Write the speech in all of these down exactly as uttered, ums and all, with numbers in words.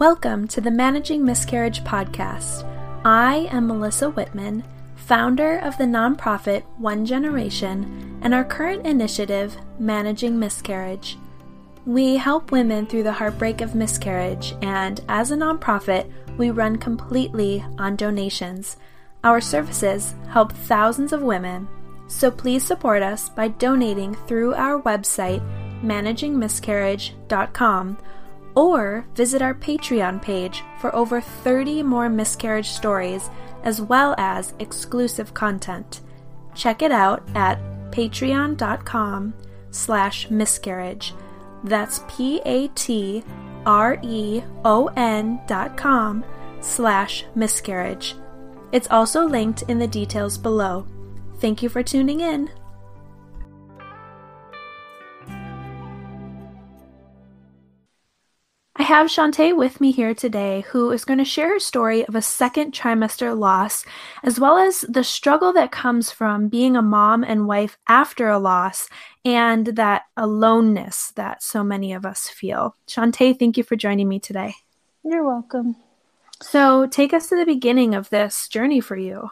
Welcome to the Managing Miscarriage podcast. I am Melissa Wittman, founder of the nonprofit One Generation and our current initiative, Managing Miscarriage. We help women through the heartbreak of miscarriage, and as a nonprofit, we run completely on donations. Our services help thousands of women, so please support us by donating through our website, managing miscarriage dot com, or visit our Patreon page for over thirty more miscarriage stories as well as exclusive content. Check it out at patreon.com slash miscarriage. That's P-A-T-R-E-O-N dot com slash miscarriage. It's also linked in the details below. Thank you for tuning in. I have Shaunta' with me here today, who is going to share her story of a second trimester loss, as well as the struggle that comes from being a mom and wife after a loss, and that aloneness that so many of us feel. Shaunta', thank you for joining me today. You're welcome. So take us to the beginning of this journey for you.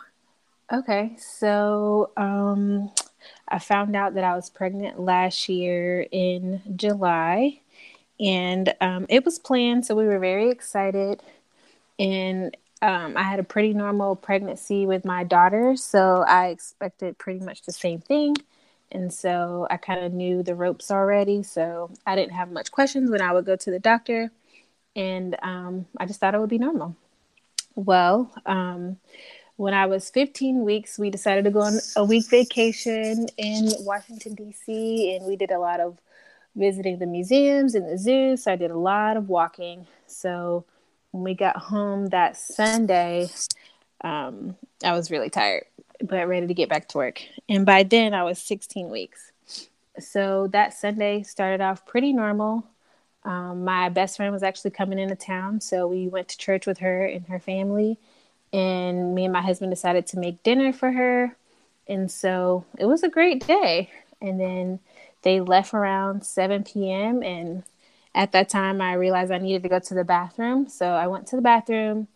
Okay, so um, I found out that I was pregnant last year in July. And um, it was planned, so we were very excited. And um, I had a pretty normal pregnancy with my daughter, so I expected pretty much the same thing. And so I kind of knew the ropes already, so I didn't have much questions when I would go to the doctor. And um, I just thought it would be normal. Well, um, when I was fifteen weeks, we decided to go on a week vacation in Washington, D C, and we did a lot of visiting the museums and the zoo, so I did a lot of walking. So when we got home that Sunday, um, I was really tired, but ready to get back to work. And by then, I was sixteen weeks. So that Sunday started off pretty normal. Um, my best friend was actually coming into town, so we went to church with her and her family. And me and my husband decided to make dinner for her. And so it was a great day. And then they left around seven p.m. and at that time I realized I needed to go to the bathroom. So I went to the bathroom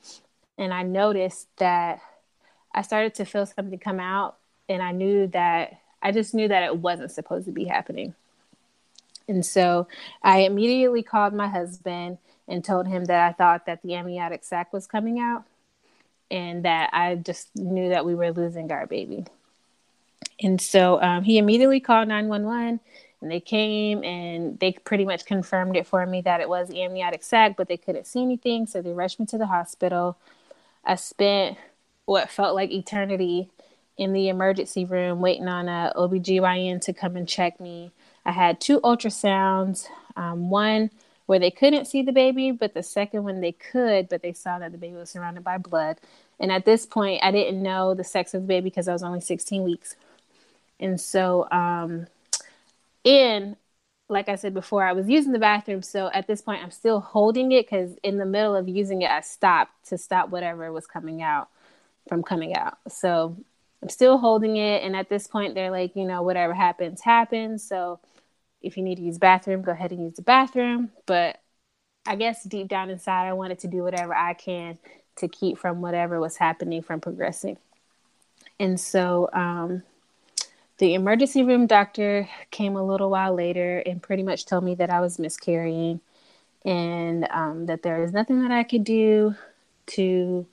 and I noticed that I started to feel something come out, and I knew that I just knew that it wasn't supposed to be happening. And so I immediately called my husband and told him that I thought that the amniotic sac was coming out and that I just knew that we were losing our baby. And so um, he immediately called nine one one, and they came, and they pretty much confirmed it for me that it was amniotic sac, but they couldn't see anything, so they rushed me to the hospital. I spent what felt like eternity in the emergency room waiting on an O B G Y N to come and check me. I had two ultrasounds, um, one where they couldn't see the baby, but the second one they could, but they saw that the baby was surrounded by blood. And at this point, I didn't know the sex of the baby because I was only sixteen weeks. And so, um, and like I said before, I was using the bathroom. So at this point, I'm still holding it because in the middle of using it, I stopped to stop whatever was coming out from coming out. So I'm still holding it. And at this point, they're like, you know, whatever happens, happens. So if you need to use bathroom, go ahead and use the bathroom. But I guess deep down inside, I wanted to do whatever I can to keep from whatever was happening from progressing. And so, um, the emergency room doctor came a little while later and pretty much told me that I was miscarrying and um, that there is nothing that I could do to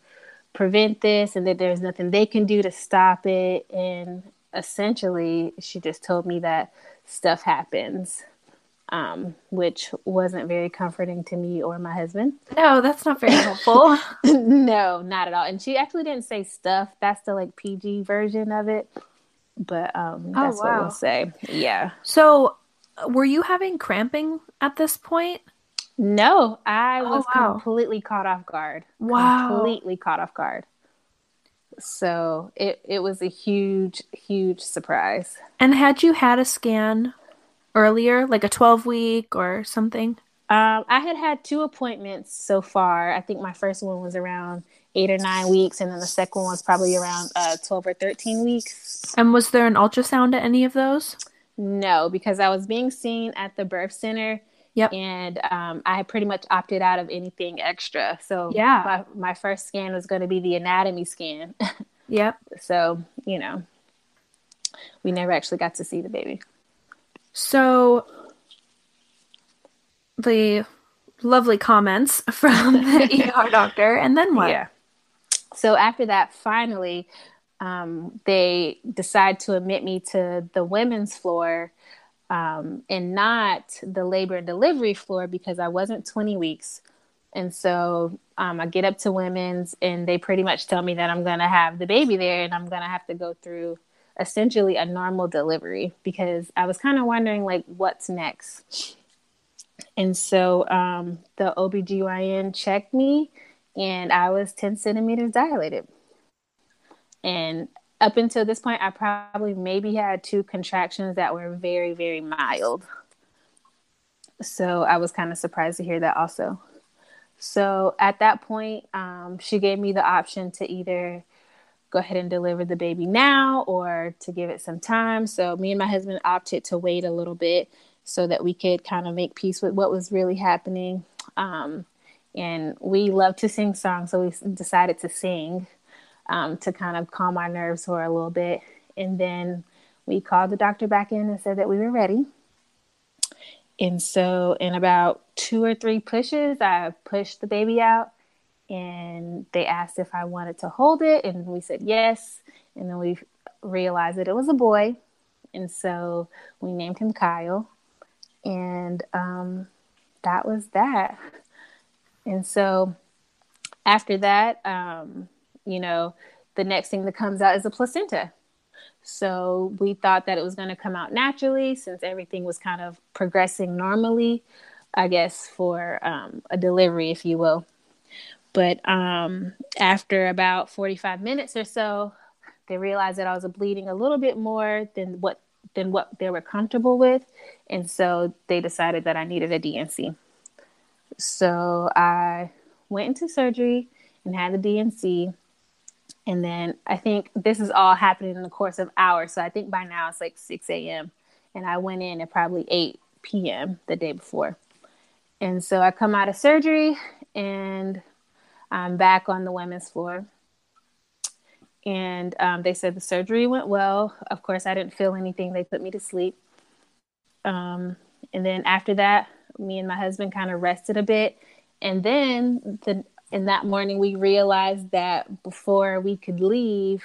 prevent this and that there's nothing they can do to stop it. And essentially, she just told me that stuff happens, um, which wasn't very comforting to me or my husband. No, that's not very helpful. No, not at all. And she actually didn't say stuff. That's the like P G version of it. But um, that's oh, wow. what we'll say. Yeah. So were you having cramping at this point? No, I was oh, wow. completely caught off guard. Wow. Completely caught off guard. So it, it was a huge, huge surprise. And had you had a scan earlier, like a twelve-week or something? Um, I had had two appointments so far. I think my first one was around eight or nine weeks, and then the second one was probably around uh, twelve or thirteen weeks. And was there an ultrasound at any of those? No, because I was being seen at the birth center, Yep. And um, I pretty much opted out of anything extra. So yeah. my, my first scan was going to be the anatomy scan. Yep. So, you know, we never actually got to see the baby. So the lovely comments from the E R doctor, and then what? Yeah. So after that, finally, um, they decide to admit me to the women's floor um, and not the labor and delivery floor because I wasn't twenty weeks. And so um, I get up to women's and they pretty much tell me that I'm going to have the baby there and I'm going to have to go through essentially a normal delivery because I was kind of wondering like what's next. And so um, the O B G Y N checked me and I was ten centimeters dilated. And up until this point, I probably maybe had two contractions that were very, very mild. So I was kind of surprised to hear that also. So at that point, um, she gave me the option to either go ahead and deliver the baby now or to give it some time. So me and my husband opted to wait a little bit so that we could kind of make peace with what was really happening. Um, and we love to sing songs, so we decided to sing um, to kind of calm our nerves for a little bit. And then we called the doctor back in and said that we were ready. And so in about two or three pushes, I pushed the baby out and they asked if I wanted to hold it. And we said yes. And then we realized that it was a boy. And so we named him Kyle. And um, that was that. And so after that, um, you know, the next thing that comes out is a placenta. So we thought that it was going to come out naturally since everything was kind of progressing normally, I guess, for um, a delivery, if you will. But um, after about forty-five minutes or so, they realized that I was bleeding a little bit more than what than what they were comfortable with. And so they decided that I needed a D and C. So I went into surgery and had the D and C. And then I think this is all happening in the course of hours. So I think by now it's like six a.m. And I went in at probably eight p.m. the day before. And so I come out of surgery and I'm back on the women's floor. And um, they said the surgery went well. Of course, I didn't feel anything. They put me to sleep. Um, and then after that, me and my husband kind of rested a bit. And then the And that morning, we realized that before we could leave,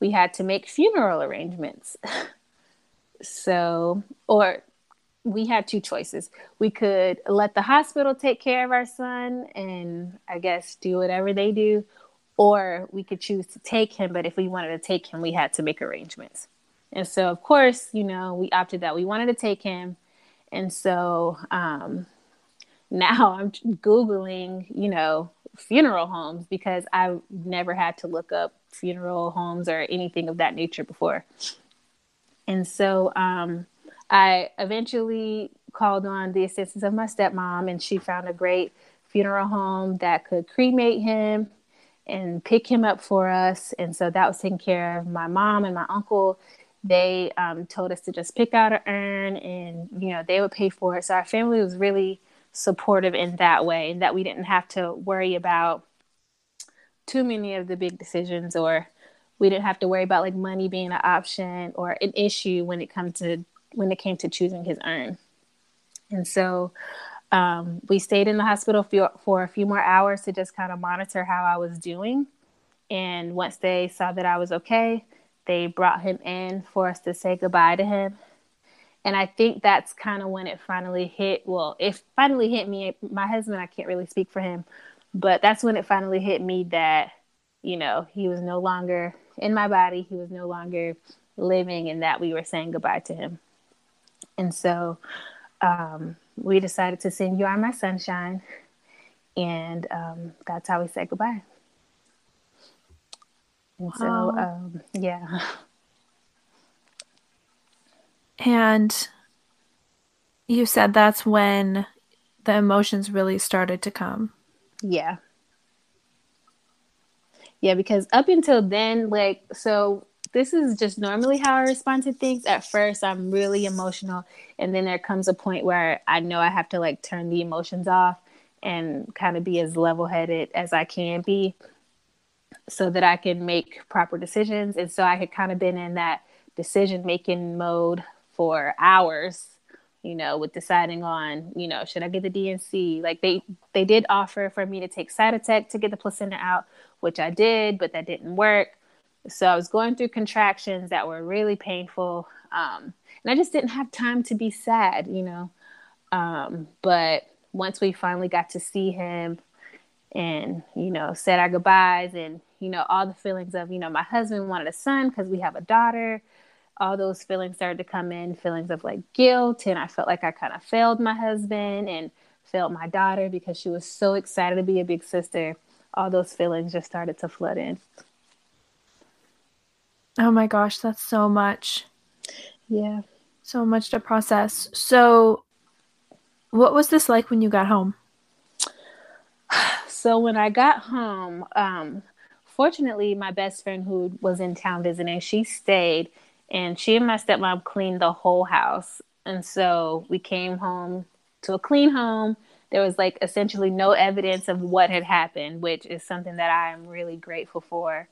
we had to make funeral arrangements. So, or we had two choices. We could let the hospital take care of our son and I guess do whatever they do, or we could choose to take him. But if we wanted to take him, we had to make arrangements. And so, of course, you know, we opted that we wanted to take him. And so, um, now I'm Googling, you know, funeral homes because I've never had to look up funeral homes or anything of that nature before. And so um, I eventually called on the assistance of my stepmom and she found a great funeral home that could cremate him and pick him up for us. And so that was taken care of. My mom and my uncle, they um, told us to just pick out an urn and, you know, they would pay for it. So our family was really supportive in that way, and that we didn't have to worry about too many of the big decisions, or we didn't have to worry about like money being an option or an issue when it comes to when it came to choosing his urn. And so um, we stayed in the hospital for, for a few more hours to just kind of monitor how I was doing. And once they saw that I was okay, they brought him in for us to say goodbye to him. And I think that's kind of when it finally hit. Well, it finally hit me. My husband, I can't really speak for him, but that's when it finally hit me that, you know, he was no longer in my body. He was no longer living, and that we were saying goodbye to him. And so um, we decided to sing "You Are My Sunshine." And um, that's how we said goodbye. And so, oh. um, yeah. And you said that's when the emotions really started to come. Yeah. Yeah, because up until then, like, so this is just normally how I respond to things. At first, I'm really emotional. And then there comes a point where I know I have to like turn the emotions off and kind of be as level-headed as I can be so that I can make proper decisions. And so I had kind of been in that decision-making mode for hours, you know, with deciding on, you know, should I get the D and C? Like they, they did offer for me to take Cytotec to get the placenta out, which I did, but that didn't work. So I was going through contractions that were really painful. Um, and I just didn't have time to be sad, you know. Um, but once we finally got to see him and, you know, said our goodbyes and, you know, all the feelings of, you know, my husband wanted a son because we have a daughter. All those feelings started to come in, feelings of like guilt. And I felt like I kind of failed my husband and failed my daughter because she was so excited to be a big sister. All those feelings just started to flood in. Oh my gosh, that's so much. Yeah. So much to process. So what was this like when you got home? So when I got home, um, fortunately, my best friend who was in town visiting, she stayed, and she and my stepmom cleaned the whole house. And so we came home to a clean home. There was like essentially no evidence of what had happened, which is something that I am really grateful for.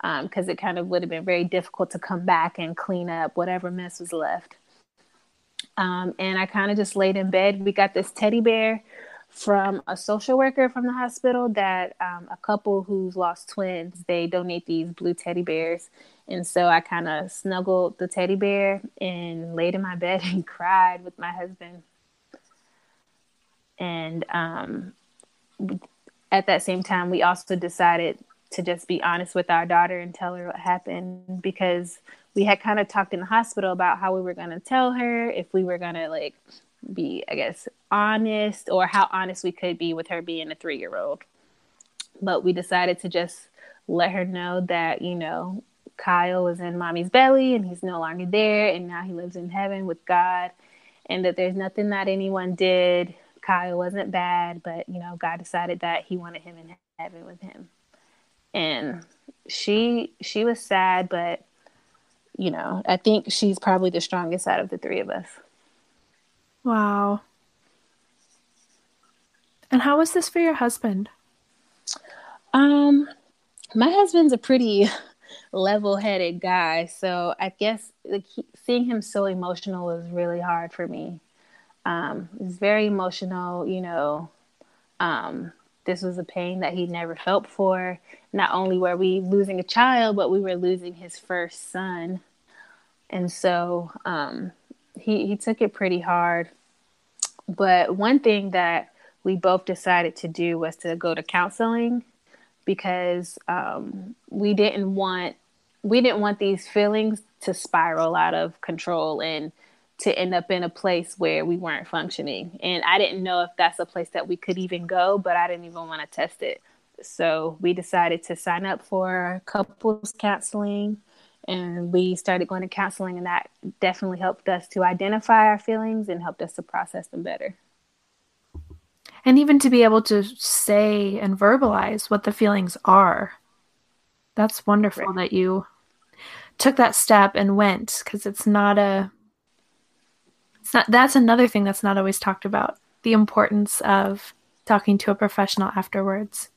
Because um, it kind of would have been very difficult to come back and clean up whatever mess was left. Um, and I kind of just laid in bed. We got this teddy bear from a social worker from the hospital that um, a couple who's lost twins, they donate these blue teddy bears. And so I kind of snuggled the teddy bear and laid in my bed and cried with my husband. And um, at that same time, we also decided to just be honest with our daughter and tell her what happened, because we had kind of talked in the hospital about how we were going to tell her, if we were going to like be, I guess, honest, or how honest we could be with her being a three-year-old. But we decided to just let her know that, you know, Kyle was in mommy's belly and he's no longer there. And now he lives in heaven with God, and that there's nothing that anyone did. Kyle wasn't bad, but, you know, God decided that he wanted him in heaven with him. And she she was sad, but, you know, I think she's probably the strongest out of the three of us. Wow. And how was this for your husband? Um, my husband's a pretty level-headed guy, so I guess like, he, seeing him so emotional was really hard for me. Um, it was very emotional, you know. Um, this was a pain that he'd never felt before. Not only were we losing a child, but we were losing his first son. And so um, he, he took it pretty hard. But one thing that we both decided to do was to go to counseling, because um, we didn't want, we didn't want these feelings to spiral out of control and to end up in a place where we weren't functioning. And I didn't know if that's a place that we could even go, but I didn't even want to test it. So we decided to sign up for couples counseling, and we started going to counseling, and that definitely helped us to identify our feelings and helped us to process them better. And even to be able to say and verbalize what the feelings are. That's wonderful, right, that you took that step and went, because it's not a, It's not, that's another thing that's not always talked about, the importance of talking to a professional afterwards.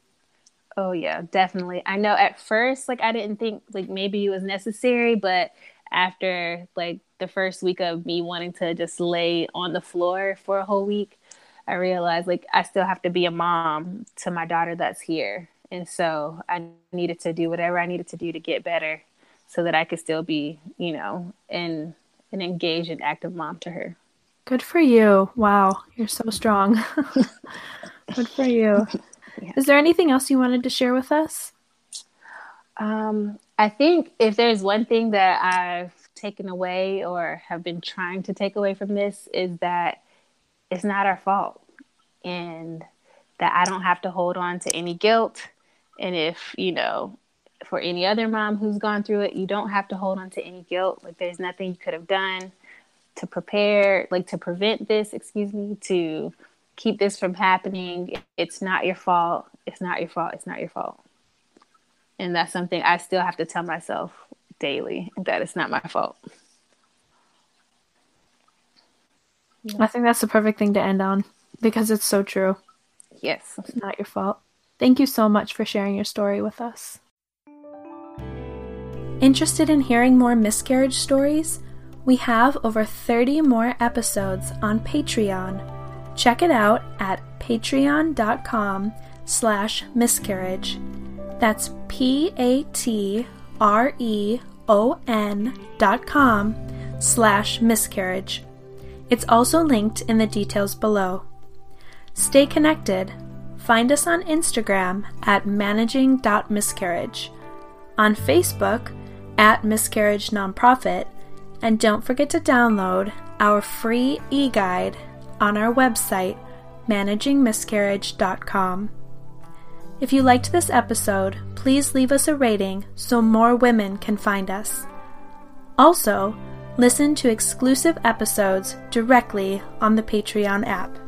Oh, yeah, definitely. I know at first, like, I didn't think, like, maybe it was necessary, but after, like, the first week of me wanting to just lay on the floor for a whole week, I realized, like, I still have to be a mom to my daughter that's here. And so I needed to do whatever I needed to do to get better so that I could still be, you know, in an engaged and active mom to her. Good for you. Wow. You're so strong. Good for you. Yeah. Is there anything else you wanted to share with us? Um, I think if there's one thing that I've taken away or have been trying to take away from this, is that it's not our fault, and that I don't have to hold on to any guilt. And if, you know, for any other mom who's gone through it, you don't have to hold on to any guilt. Like, there's nothing you could have done to prepare, like to prevent this, excuse me, to keep this from happening. It's not your fault. It's not your fault. It's not your fault. And that's something I still have to tell myself daily. That is not my fault. I think that's the perfect thing to end on because it's so true. Yes. It's not your fault. Thank you so much for sharing your story with us. Interested in hearing more miscarriage stories? We have over thirty more episodes on Patreon. Check it out at patreon.com slash miscarriage. That's P-A-T-R-E-O-N dot com slash miscarriage. It's also linked in the details below. Stay connected. Find us on Instagram at managing.miscarriage, on Facebook at Miscarriage Nonprofit, and don't forget to download our free e-guide on our website, managing miscarriage dot com. If you liked this episode, please leave us a rating so more women can find us. Also, listen to exclusive episodes directly on the Patreon app.